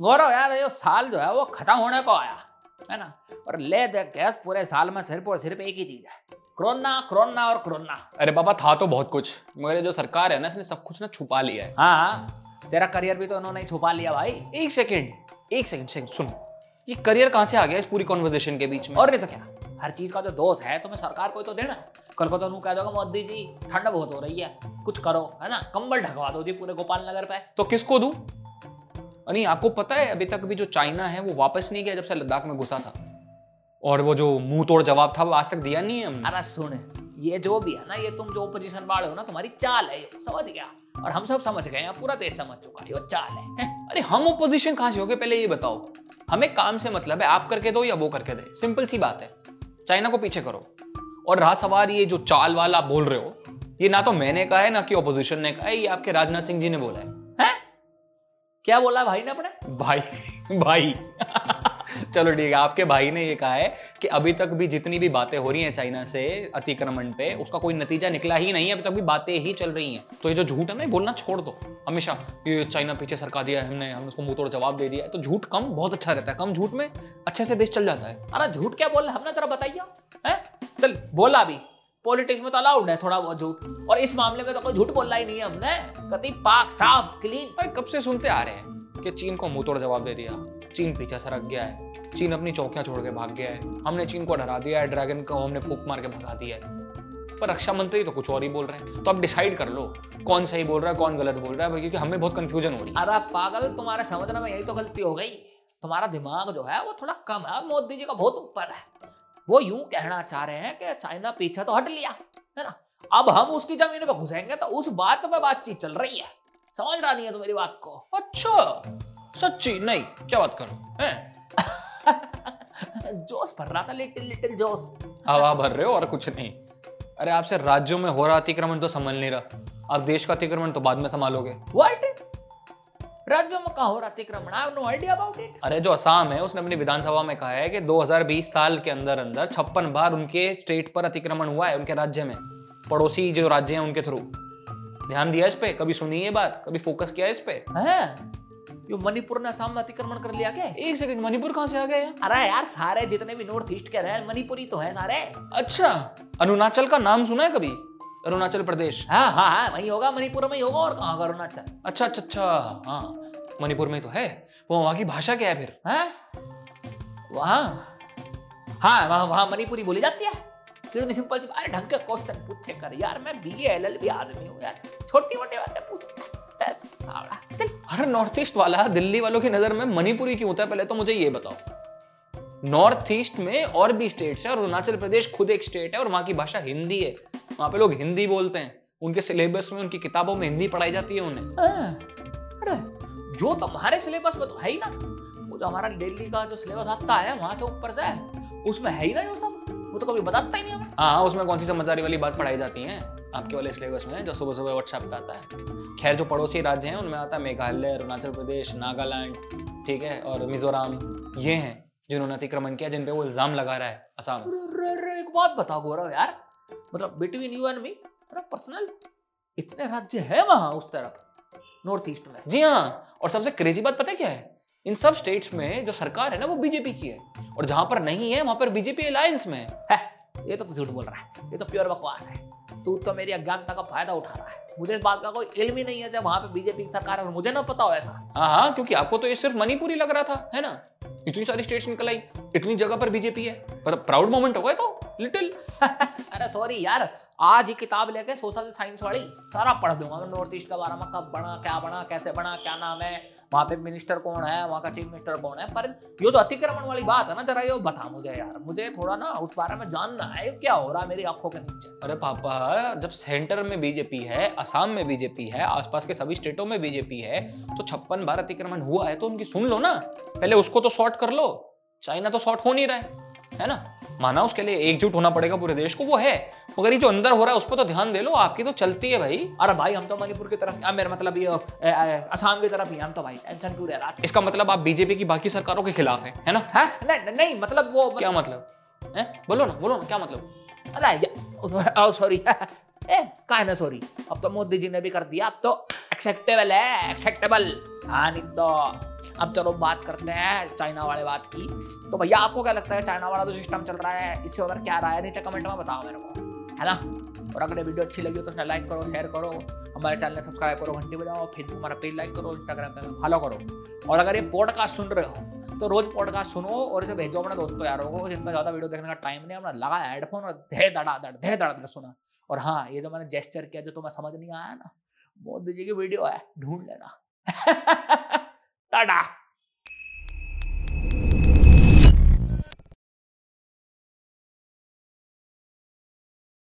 गौरव यार ये साल जो है वो खत्म होने को आया है ना, और ले देख गैस पूरे साल में सिर्फ और सिर्फ एक ही चीज है, कोरोना कोरोना और कोरोना। अरे बाबा था तो बहुत कुछ, मगर जो सरकार है ना इसने सब कुछ ना छुपा लिया है। हाँ तेरा करियर भी तो उन्होंने छुपा लिया भाई। एक सेकंड सुनो, ये करियर कहाँ से आ गया इस पूरी कॉन्वर्सेशन के बीच में? और नहीं तो क्या, हर चीज का जो दोष है तुम्हें सरकार को तो देना। कल को तो उन्होंने कह दोगे मोदी जी ठंड बहुत हो रही है कुछ करो, है ना, कंबल ढकवा दो जी पूरे गोपाल नगर पे। तो किसको दूं? नहीं आपको पता है अभी तक भी जो चाइना है वो वापस नहीं गया जब से लद्दाख में घुसा था, और वो जो मुंह तोड़ जवाब था वो आज तक दिया नहीं है हमने। अरे सुन, ये जो भी है ना, ये तुम जो पोजीशन वाले हो ना तुम्हारी चाल है, समझ गया, और हम सब समझ गए हैं, पूरा देश समझ चुका है, वो चाल है। अरे हम ओपोजिशन कहाँ से हो गए पहले ये बताओ, हमें काम से मतलब है, आप करके दो या वो करके दे, सिंपल सी बात है, चाइना को पीछे करो। और रहा सवाल ये जो चाल वाला बोल रहे हो, ये ना तो मैंने कहा है ना कि ओपोजिशन ने कहा है, ये आपके राजनाथ सिंह जी ने बोला है। क्या बोला भाई ने अपने भाई चलो ठीक है, आपके भाई ने ये कहा है कि अभी तक भी जितनी भी बातें हो रही हैं चाइना से अतिक्रमण पे उसका कोई नतीजा निकला ही नहीं है, अभी तक भी बातें ही चल रही हैं। तो ये जो झूठ है ना बोलना छोड़ दो, हमेशा ये चाइना पीछे सरका दिया है हमने उसको मुंह तोड़ जवाब दे दिया है, तो झूठ कम बहुत अच्छा रहता है, कम झूठ में अच्छे से देश चल जाता है। अरे झूठ क्या बोला हमने जरा बताइए, चल बोला भी, पॉलिटिक्स में तो अलाउड है थोड़ा बहुत झूठ, और इस मामले में तो कोई झूठ बोला ही नहीं है हमने, कति पाक साफ क्लीन। अरे कब से सुनते आ रहे हैं कि चीन को मुंह तोड़ जवाब दे दिया, चीन पीछे सरक गया है, चीन अपनी चौकियां छोड़ के भाग गया है, हमने चीन को डरा दिया है, ड्रैगन को हमने फूंक मार के भगा दिया है, पर रक्षा मंत्री तो कुछ और ही बोल रहे हैं। तो आप डिसाइड कर लो कौन सही बोल रहा है कौन गलत बोल रहा है, क्योंकि हमें बहुत कंफ्यूजन हो रही है। अरे पागल, तुम्हारे समझने में यही तो गलती हो गई, तुम्हारा दिमाग जो है वो थोड़ा कम है, मोदी जी का बहुत ऊपर है। वो यूं कहना चाह रहे हैं कि चाइना पीछे तो हट लिया है ना, अब हम उसकी जमीन पर घुसेंगे, तो उस बात पर बातचीत चल रही है, समझ रहा नहीं है तो मेरी बात को। अच्छा सच्ची? नहीं क्या बात करो जोश भर रहा था, लिटिल जोश। हवा भर रहे हो और कुछ नहीं। अरे आपसे राज्यों में हो रहा अतिक्रमण तो संभल नहीं रहा, आप देश का अतिक्रमण तो बाद में संभालोगे। व्हाट? राज्यों में कहा हो रहा अतिक्रमण? I have no idea about it. अरे जो असम है उसने अपनी विधानसभा में कहा है कि 2020 साल के अंदर अंदर 56 बार उनके स्टेट पर अतिक्रमण हुआ है, उनके राज्य में, पड़ोसी जो राज्य हैं उनके थ्रू। ध्यान दिया इस पे? कभी सुनी ये बात? कभी फोकस किया इस पे? मणिपुर ने असम में अतिक्रमण कर लिया क्या? एक सेकंड, मणिपुर कहाँ से आ गए? अरे यार सारे जितने भी नॉर्थ ईस्ट के रहे मणिपुरी तो है सारे। अच्छा, अरुणाचल का नाम सुना है कभी? अरुणाचल प्रदेश? हाँ हाँ हाँ, वही होगा, मणिपुर में ही होगा, और कहाँ होगा अरुणाचल? अच्छा अच्छा अच्छा, हाँ मणिपुर में तो है। वो वहाँ की भाषा क्या है फिर? वहाँ हाँ वहाँ मणिपुरी बोली जाती है। सिंपल सी, अरे ढंग के क्वेश्चन पूछे कर यार, मैं BA LL आदमी हूँ यार, छोटी मोटी बातें पूछता। अरे नॉर्थ ईस्ट वाला दिल्ली वालों की नजर में मणिपुरी क्यों होता है पहले तो मुझे ये बताओ। नॉर्थ ईस्ट में और भी स्टेट्स हैं, अरुणाचल प्रदेश खुद एक स्टेट है और वहां की भाषा हिंदी है, वहां पे लोग हिंदी बोलते हैं, उनके सिलेबस में उनकी किताबों में हिंदी पढ़ाई जाती है उन्हें। अरे जो तुम्हारे सिलेबस में तो है ही ना, वो जो हमारा दिल्ली का जो सिलेबस आता है वहां से ऊपर से, उसमें है ही ना जो सब, वो तो कभी बताता ही नहीं हमें। हाँ उसमें कौन सी समझदारी वाली बात पढ़ाई जाती है आपके वाले सिलेबस में जो सुबह सुबह व्हाट्सएप पे आता है। खैर जो पड़ोसी राज्य हैं उनमें आता है मेघालय, अरुणाचल प्रदेश, नागालैंड, ठीक है, और मिजोरम, ये हैं जिन्होंने अतिक्रमण किया, जिन पे वो इल्जाम लगा रहा है असम। एक बात बताओ गौरव यार, मतलब between you and me personal, इतने राज्य हैं वहाँ उस तरफ नॉर्थ ईस्ट में? जी हाँ, और सबसे क्रेजी बात पता क्या है, इन सब स्टेट्स में जो सरकार है ना वो बीजेपी की है, और जहाँ पर नहीं है वहाँ पर बीजेपी अलायंस में है। ये तो झूठ बोल रहा है, ये तो प्योर बकवास है, तू तो मेरी अज्ञानता का फायदा उठा रहा है, मुझे इस बात का कोई इल्म ही नहीं है जब वहाँ पे बीजेपी की सरकार है, मुझे ना पता हो ऐसा। हाँ क्योंकि आपको तो ये सिर्फ मणिपुरी लग रहा था, है ना, इतनी सारी स्टेट्स निकल आई, इतनी जगह पर बीजेपी है, मतलब प्राउड मोमेंट हो गए तो लिटिल। अरे सॉरी यार, आज ही किताब लेके सोशल साइंस वाली सारा पढ़ दूंगा मैं नॉर्थ ईस्ट के बारे में, कब बना, क्या बना, कैसे बना, क्या नाम है वहाँ पे, मिनिस्टर कौन है वहाँ का, चीफ मिनिस्टर कौन है। पर ये तो अतिक्रमण वाली बात है ना, जरा ये बता मुझे यार, मुझे थोड़ा ना उस बारे में जानना है, क्या हो रहा है मेरी आंखों के नीचे। अरे पापा, जब सेंटर में बीजेपी है, असम में बीजेपी है, आसपास के सभी स्टेटों में बीजेपी है, तो 56 बार अतिक्रमण हुआ है, तो उनकी सुन लो ना पहले, उसको तो सॉर्ट कर लो। चाइना तो सॉर्ट हो नहीं रहा है ना, माना उसके लिए एकजुट होना पड़ेगा पूरे देश को, वो है, मगर ये जो अंदर हो रहा है उस पर तो ध्यान दे लो, आपकी तो चलती है भाई। अरे भाई हम तो मणिपुर की तरफ, मेरा मतलब ये असम की तरफ ही हम तो भाई, टेंशन क्यों ले रहा है? इसका मतलब आप बीजेपी की बाकी सरकारों के खिलाफ है ना? नहीं मतलब वो क्या मतलब है, बोलो ना क्या मतलब। अरे सॉरी काय ना सॉरी, अब तो मोदी जी ने भी कर दिया, अब तो एक्सेप्टेबल है, एक्सेप्टेबल। हाँ नहीं तो अब चलो बात करते हैं चाइना वाले बात की। तो भैया आपको क्या लगता है चाइना वाला जो सिस्टम चल रहा है इससे ऊपर क्या राय है, नीचे कमेंट में बताओ मेरे को, है ना। और अगर वीडियो अच्छी लगी हो तो उसने लाइक करो, शेयर करो, हमारे चैनल में सब्सक्राइब करो, घंटी बजाओ, फेसबुक हमारा पेज लाइक करो, इंस्टाग्राम पे फॉलो करो। और अगर ये पॉडकास्ट सुन रहे हो तो रोज पॉडकास्ट सुनो और इसे भेजो अपने दोस्तों यारों को जिनका ज़्यादा वीडियो देखने का टाइम नहीं, अपना लगा हेडफोन और धे धड़ाधड़ सुना। और हाँ, ये जो मैंने जेस्चर किया जो तुम्हें समझ नहीं आया ना, मोदी जी की वीडियो है, ढूंढ लेना। टाटा।